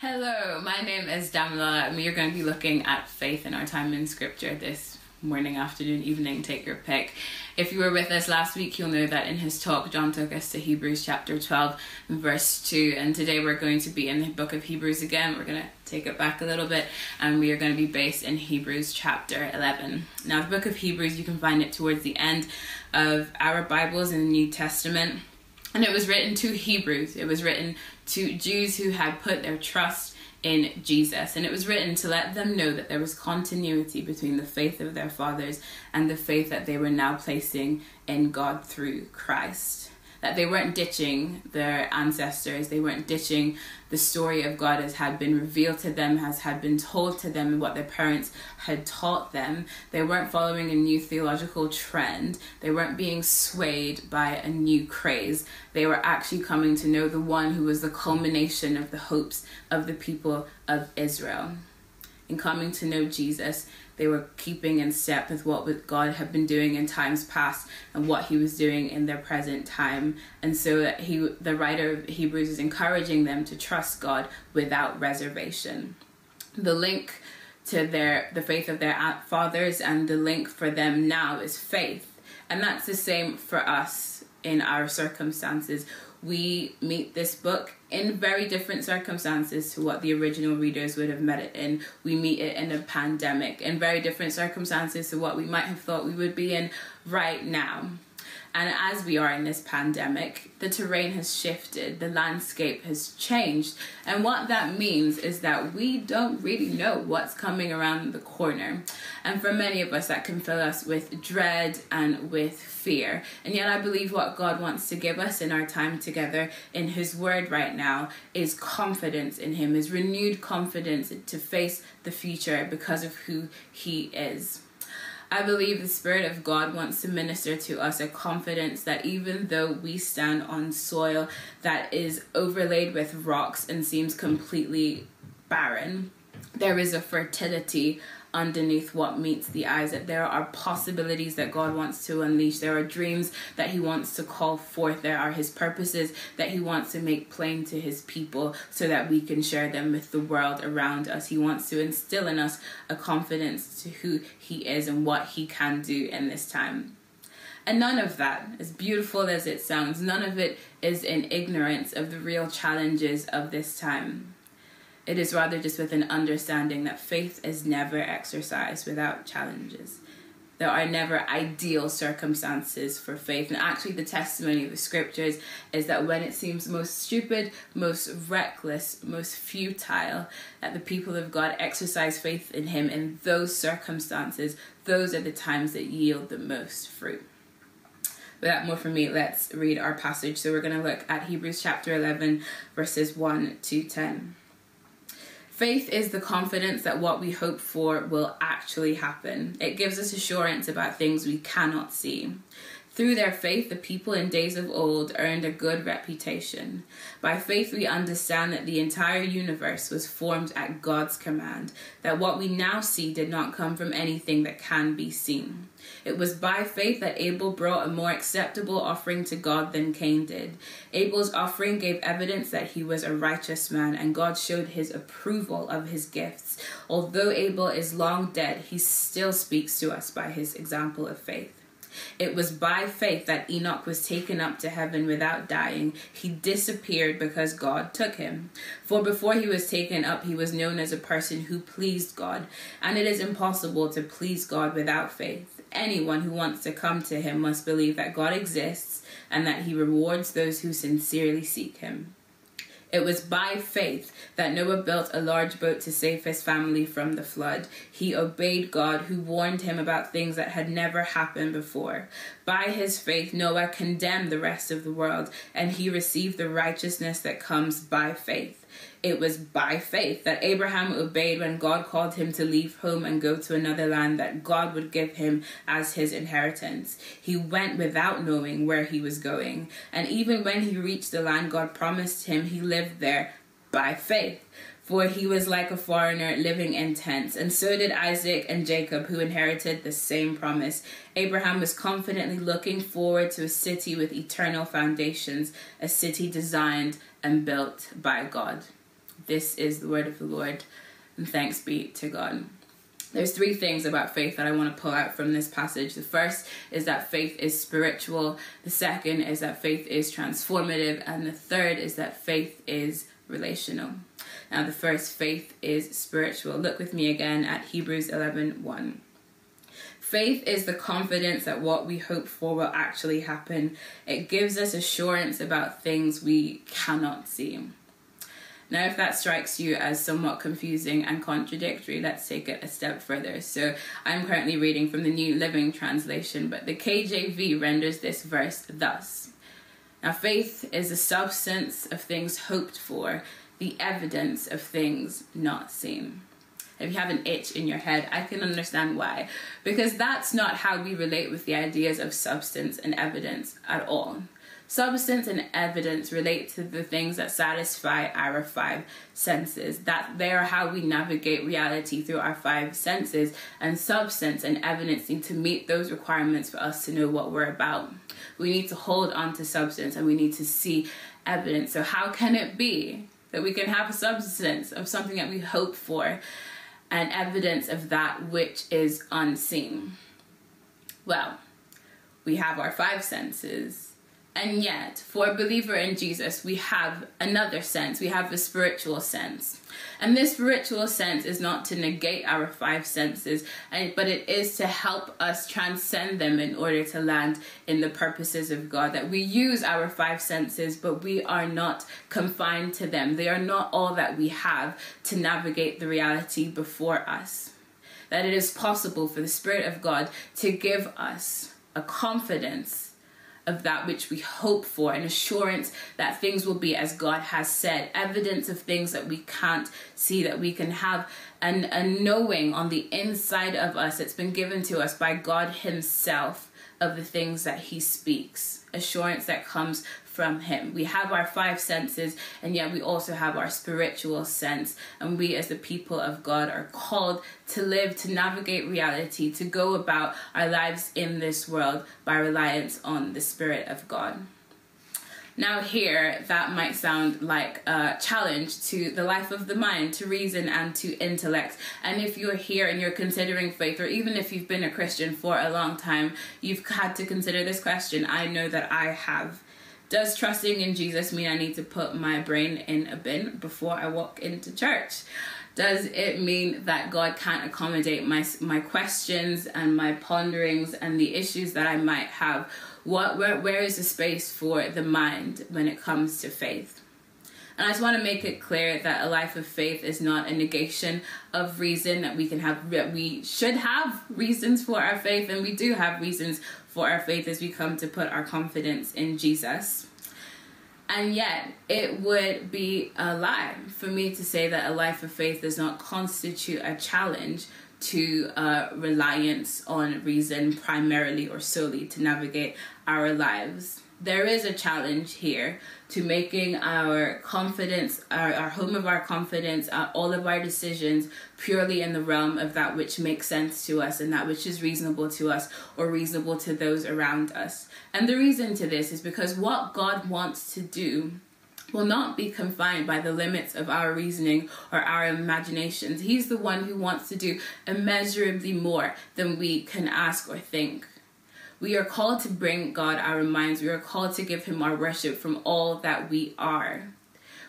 Hello, my name is Damla, and we are going to be looking at faith in our time in scripture this morning, afternoon, evening, take your pick. If you were with us last week, you'll know that in his talk, John took us to Hebrews chapter 12, verse 2, and today we're going to be in the book of Hebrews again. We're going to take it back a little bit, and we are going to be based in Hebrews chapter 11. Now, the book of Hebrews, you can find it towards the end of our Bibles in the New Testament. And it was written to Hebrews. It was written to Jews who had put their trust in Jesus. And it was written to let them know that there was continuity between the faith of their fathers and the faith that they were now placing in God through Christ. That they weren't ditching their ancestors. They weren't ditching the story of God as had been revealed to them, as had been told to them, and what their parents had taught them. They weren't following a new theological trend. They weren't being swayed by a new craze. They were actually coming to know the one who was the culmination of the hopes of the people of Israel. In coming to know Jesus, they were keeping in step with what God had been doing in times past and what he was doing in their present time. And so that the writer of Hebrews is encouraging them to trust God without reservation. The link to the faith of their fathers and the link for them now is faith. And that's the same for us in our circumstances. We meet this book in very different circumstances to what the original readers would have met it in. We meet it in a pandemic, in very different circumstances to what we might have thought we would be in right now. And as we are in this pandemic, the terrain has shifted, the landscape has changed. And what that means is that we don't really know what's coming around the corner. And for many of us, that can fill us with dread and with fear. And yet I believe what God wants to give us in our time together in his word right now is confidence in him, is renewed confidence to face the future because of who he is. I believe the Spirit of God wants to minister to us a confidence that even though we stand on soil that is overlaid with rocks and seems completely barren, there is a fertility underneath what meets the eyes, that there are possibilities that God wants to unleash. There are dreams that he wants to call forth. There are his purposes that he wants to make plain to his people so that we can share them with the world around us. He wants to instill in us a confidence to who he is and what he can do in this time. And none of that, as beautiful as it sounds, none of it is in ignorance of the real challenges of this time. It is rather just with an understanding that faith is never exercised without challenges. There are never ideal circumstances for faith. And actually the testimony of the scriptures is that when it seems most stupid, most reckless, most futile, that the people of God exercise faith in him in those circumstances. Those are the times that yield the most fruit. Without more from me, let's read our passage. So we're going to look at Hebrews chapter 11, verses 1 to 10. Faith is the confidence that what we hope for will actually happen. It gives us assurance about things we cannot see. Through their faith, the people in days of old earned a good reputation. By faith, we understand that the entire universe was formed at God's command, that what we now see did not come from anything that can be seen. It was by faith that Abel brought a more acceptable offering to God than Cain did. Abel's offering gave evidence that he was a righteous man, and God showed his approval of his gifts. Although Abel is long dead, he still speaks to us by his example of faith. It was by faith that Enoch was taken up to heaven without dying. He disappeared because God took him. For before he was taken up, he was known as a person who pleased God. And it is impossible to please God without faith. Anyone who wants to come to him must believe that God exists and that he rewards those who sincerely seek him. It was by faith that Noah built a large boat to save his family from the flood. He obeyed God, who warned him about things that had never happened before. By his faith, Noah condemned the rest of the world, and he received the righteousness that comes by faith. It was by faith that Abraham obeyed when God called him to leave home and go to another land that God would give him as his inheritance. He went without knowing where he was going, and even when he reached the land God promised him, he lived there by faith. For he was like a foreigner living in tents, and so did Isaac and Jacob, who inherited the same promise. Abraham was confidently looking forward to a city with eternal foundations, a city designed and built by God. This is the word of the Lord, and thanks be to God. There's three things about faith that I want to pull out from this passage. The first is that faith is spiritual. The second is that faith is transformative. And the third is that faith is relational. Now, the first, faith is spiritual. Look with me again at Hebrews 11:1. Faith is the confidence that what we hope for will actually happen. It gives us assurance about things we cannot see. Now, if that strikes you as somewhat confusing and contradictory, let's take it a step further. So I'm currently reading from the New Living Translation, but the KJV renders this verse thus. Now, faith is the substance of things hoped for, the evidence of things not seen. If you have an itch in your head, I can understand why, because that's not how we relate with the ideas of substance and evidence at all. Substance and evidence relate to the things that satisfy our five senses. They are how we navigate reality through our five senses, and substance and evidence need to meet those requirements for us to know what we're about. We need to hold on to substance and we need to see evidence. So how can it be that we can have a substance of something that we hope for and evidence of that which is unseen? Well, we have our five senses, and yet for a believer in Jesus, we have another sense. We have a spiritual sense. And this spiritual sense is not to negate our five senses, but it is to help us transcend them in order to land in the purposes of God. That we use our five senses, but we are not confined to them. They are not all that we have to navigate the reality before us. That it is possible for the Spirit of God to give us a confidence of that which we hope for, an assurance that things will be as God has said, evidence of things that we can't see, that we can have a knowing on the inside of us that's been given to us by God himself of the things that he speaks, assurance that comes from him. We have our five senses, and yet we also have our spiritual sense, and we as the people of God are called to live, to navigate reality, to go about our lives in this world by reliance on the Spirit of God. Now here, that might sound like a challenge to the life of the mind, to reason and to intellect. And if you're here and you're considering faith, or even if you've been a Christian for a long time, you've had to consider this question. I know that I have. Does trusting in Jesus mean I need to put my brain in a bin before I walk into church? Does it mean that God can't accommodate my questions and my ponderings and the issues that I might have? Where is the space for the mind when it comes to faith? And I just want to make it clear that a life of faith is not a negation of reason, that we should have reasons for our faith, and we do have reasons for our faith as we come to put our confidence in Jesus. And yet, it would be a lie for me to say that a life of faith does not constitute a challenge to reliance on reason primarily or solely to navigate our lives. There is a challenge here to making our confidence, our home of our confidence, all of our decisions purely in the realm of that which makes sense to us and that which is reasonable to us or reasonable to those around us. And the reason to this is because what God wants to do will not be confined by the limits of our reasoning or our imaginations. He's the one who wants to do immeasurably more than we can ask or think. We are called to bring God our minds. We are called to give him our worship from all that we are.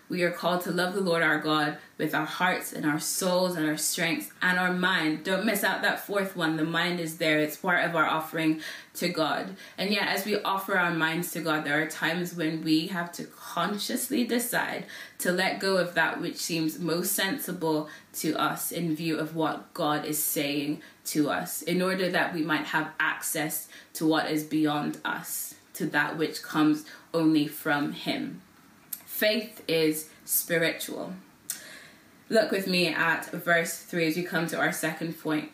We are called to love the Lord our God with our hearts and our souls and our strengths and our mind. Don't miss out that fourth one. The mind is there. It's part of our offering to God. And yet, as we offer our minds to God, there are times when we have to consciously decide to let go of that which seems most sensible to us in view of what God is saying to us, in order that we might have access to what is beyond us, to that which comes only from him. Faith is spiritual. Look with me at verse 3 as we come to our second point.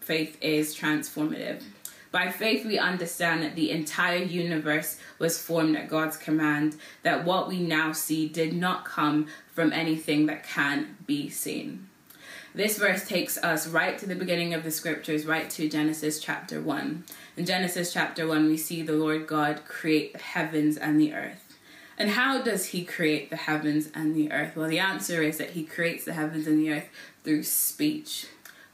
Faith is transformative. By faith, we understand that the entire universe was formed at God's command, that what we now see did not come from anything that can be seen. This verse takes us right to the beginning of the scriptures, right to Genesis chapter 1. In Genesis chapter 1, we see the Lord God create the heavens and the earth. And how does he create the heavens and the earth? Well, the answer is that he creates the heavens and the earth through speech.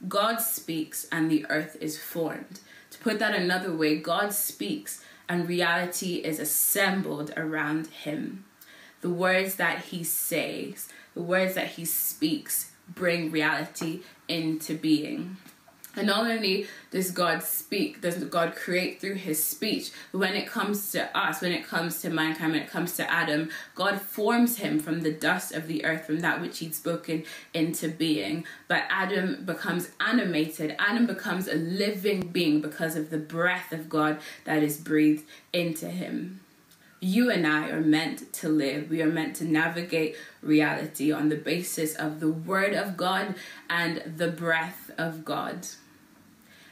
God speaks and the earth is formed. To put that another way, God speaks and reality is assembled around him. The words that he says, the words that he speaks, bring reality into being. And not only does God speak, does God create through his speech, but when it comes to us, when it comes to mankind, when it comes to Adam, God forms him from the dust of the earth, from that which he'd spoken into being. But Adam becomes animated. Adam becomes a living being because of the breath of God that is breathed into him. You and I are meant to live. We are meant to navigate reality on the basis of the word of God and the breath of God.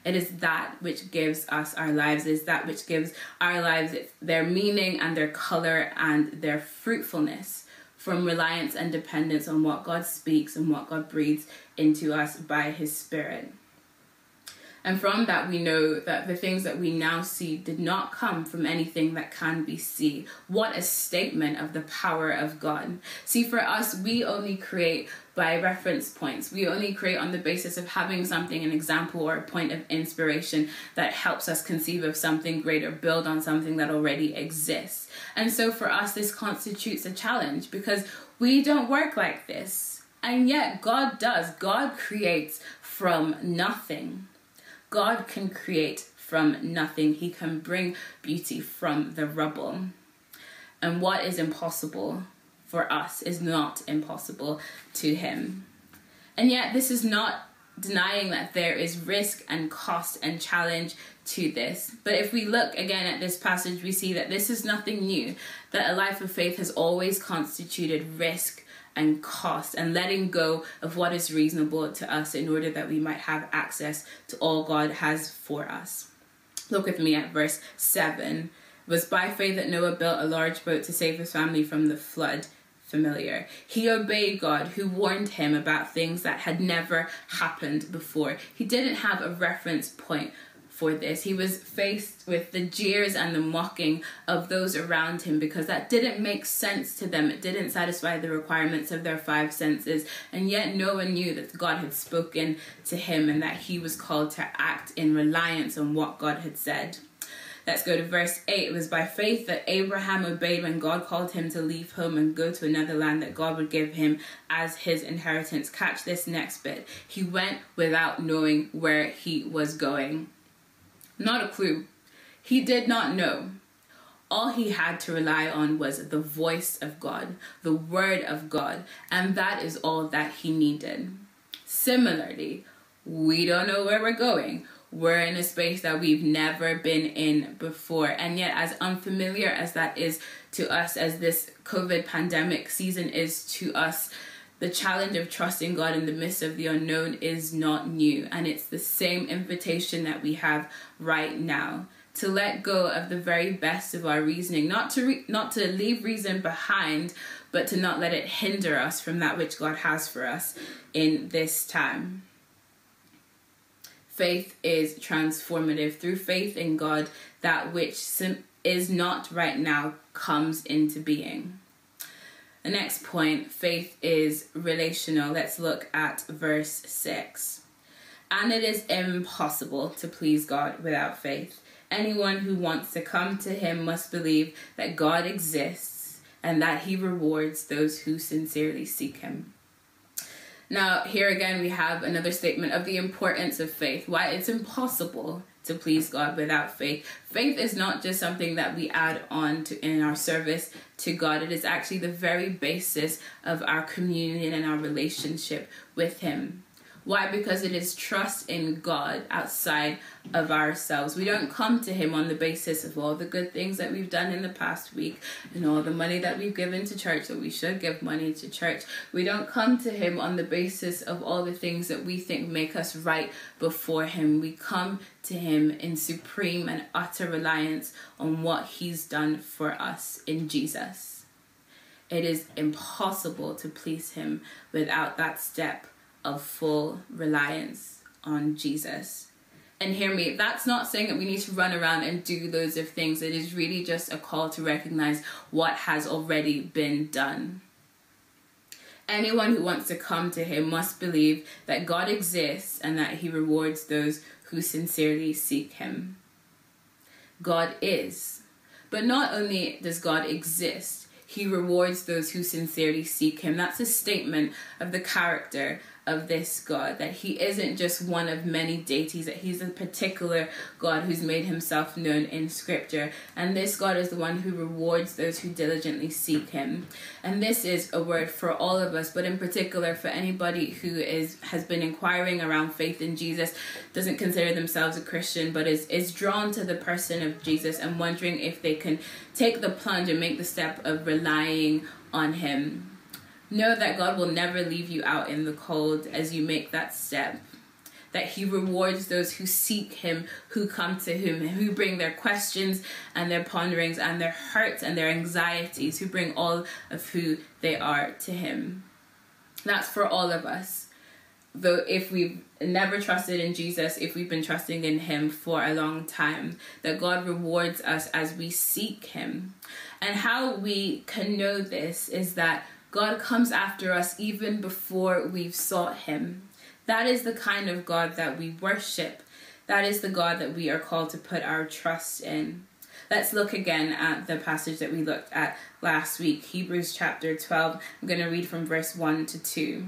It is that which gives us our lives. It is that which gives our lives their meaning and their color and their fruitfulness, from reliance and dependence on what God speaks and what God breathes into us by his Spirit. And from that, we know that the things that we now see did not come from anything that can be seen. What a statement of the power of God. See, for us, we only create by reference points. We only create on the basis of having something, an example or a point of inspiration that helps us conceive of something greater, build on something that already exists. And so for us, this constitutes a challenge because we don't work like this. And yet God does. God creates from nothing. God can create from nothing. He can bring beauty from the rubble. And what is impossible for us is not impossible to him. And yet this is not denying that there is risk and cost and challenge to this. But if we look again at this passage, we see that this is nothing new, that a life of faith has always constituted risk and cost and letting go of what is reasonable to us in order that we might have access to all God has for us. Look with me at verse 7. It was by faith that Noah built a large boat to save his family from the flood. Familiar. He obeyed God, who warned him about things that had never happened before. He didn't have a reference point for this. He was faced with the jeers and the mocking of those around him because that didn't make sense to them. It didn't satisfy the requirements of their five senses. And yet Noah knew that God had spoken to him and that he was called to act in reliance on what God had said. Let's go to verse 8. It was by faith that Abraham obeyed when God called him to leave home and go to another land that God would give him as his inheritance. Catch this next bit. He went without knowing where he was going. Not a clue. He did not know. All he had to rely on was the voice of God, the word of God, and that is all that he needed. Similarly, we don't know where we're going. We're in a space that we've never been in before. And yet, as unfamiliar as that is to us, as this COVID pandemic season is to us, the challenge of trusting God in the midst of the unknown is not new, and it's the same invitation that we have right now to let go of the very best of our reasoning, not to leave reason behind, but to not let it hinder us from that which God has for us in this time. Faith is transformative. Through faith in God, that which is not right now comes into being. The next point, faith is relational. Let's look at verse 6. And it is impossible to please God without faith. Anyone who wants to come to him must believe that God exists and that he rewards those who sincerely seek him. Now, here again, we have another statement of the importance of faith, why it's impossible to please God without faith. Faith is not just something that we add on to in our service to God. It is actually the very basis of our communion and our relationship with him. Why? Because it is trust in God outside of ourselves. We don't come to him on the basis of all the good things that we've done in the past week and all the money that we've given to church, that we should give money to church. We don't come to him on the basis of all the things that we think make us right before him. We come to him in supreme and utter reliance on what he's done for us in Jesus. It is impossible to please him without that step of full reliance on Jesus. And hear me, that's not saying that we need to run around and do loads of things. It is really just a call to recognize what has already been done. Anyone who wants to come to him must believe that God exists and that he rewards those who sincerely seek him. God is. But not only does God exist, he rewards those who sincerely seek him. That's a statement of the character of this God, that he isn't just one of many deities, that he's a particular God who's made himself known in scripture. And this God is the one who rewards those who diligently seek him. And this is a word for all of us, but in particular for anybody who has been inquiring around faith in Jesus, doesn't consider themselves a Christian, but is drawn to the person of Jesus and wondering if they can take the plunge and make the step of relying on him. Know that God will never leave you out in the cold as you make that step, that he rewards those who seek him, who come to him, who bring their questions and their ponderings and their hurts and their anxieties, who bring all of who they are to him. That's for all of us. Though if we've never trusted in Jesus, if we've been trusting in him for a long time, that God rewards us as we seek him. And how we can know this is that God comes after us even before we've sought him. That is the kind of God that we worship. That is the God that we are called to put our trust in. Let's look again at the passage that we looked at last week, Hebrews chapter 12. I'm going to read from verse 1 to 2.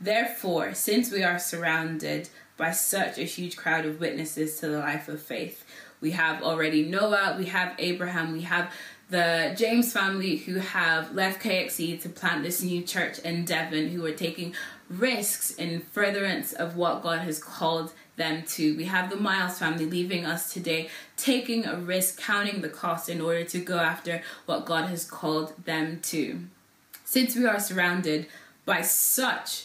Therefore, since we are surrounded by such a huge crowd of witnesses to the life of faith, we have already Noah, we have Abraham, we have the James family who have left KXE to plant this new church in Devon, who are taking risks in furtherance of what God has called them to. We have the Miles family leaving us today, taking a risk, counting the cost in order to go after what God has called them to. Since we are surrounded by such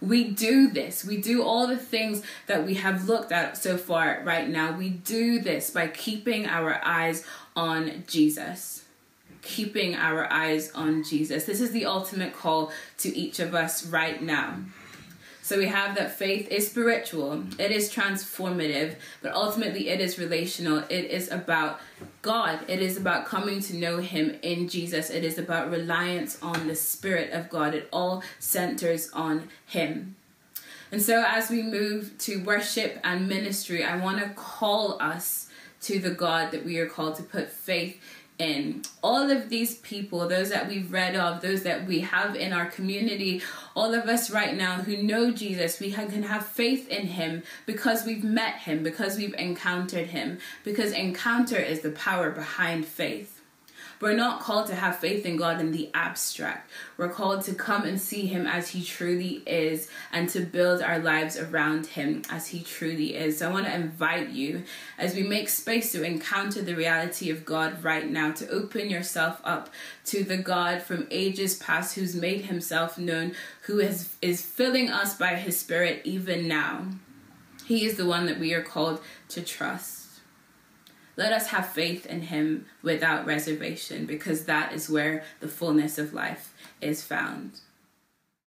We do this. We do all the things that we have looked at so far right now. We do this by keeping our eyes on Jesus. Keeping our eyes on Jesus. This is the ultimate call to each of us right now. So we have that faith is spiritual, it is transformative, but ultimately it is relational. It is about God. It is about coming to know him in Jesus. It is about reliance on the Spirit of God. It all centers on him. And so as we move to worship and ministry, I want to call us to the God that we are called to put faith in. All of these people, those that we've read of, those that we have in our community, all of us right now who know Jesus, we can have faith in him because we've met him, because we've encountered him, because encounter is the power behind faith. We're not called to have faith in God in the abstract. We're called to come and see him as he truly is and to build our lives around him as he truly is. So I want to invite you, as we make space to encounter the reality of God right now, to open yourself up to the God from ages past who's made himself known, who is filling us by his Spirit even now. He is the one that we are called to trust. Let us have faith in him without reservation, because that is where the fullness of life is found.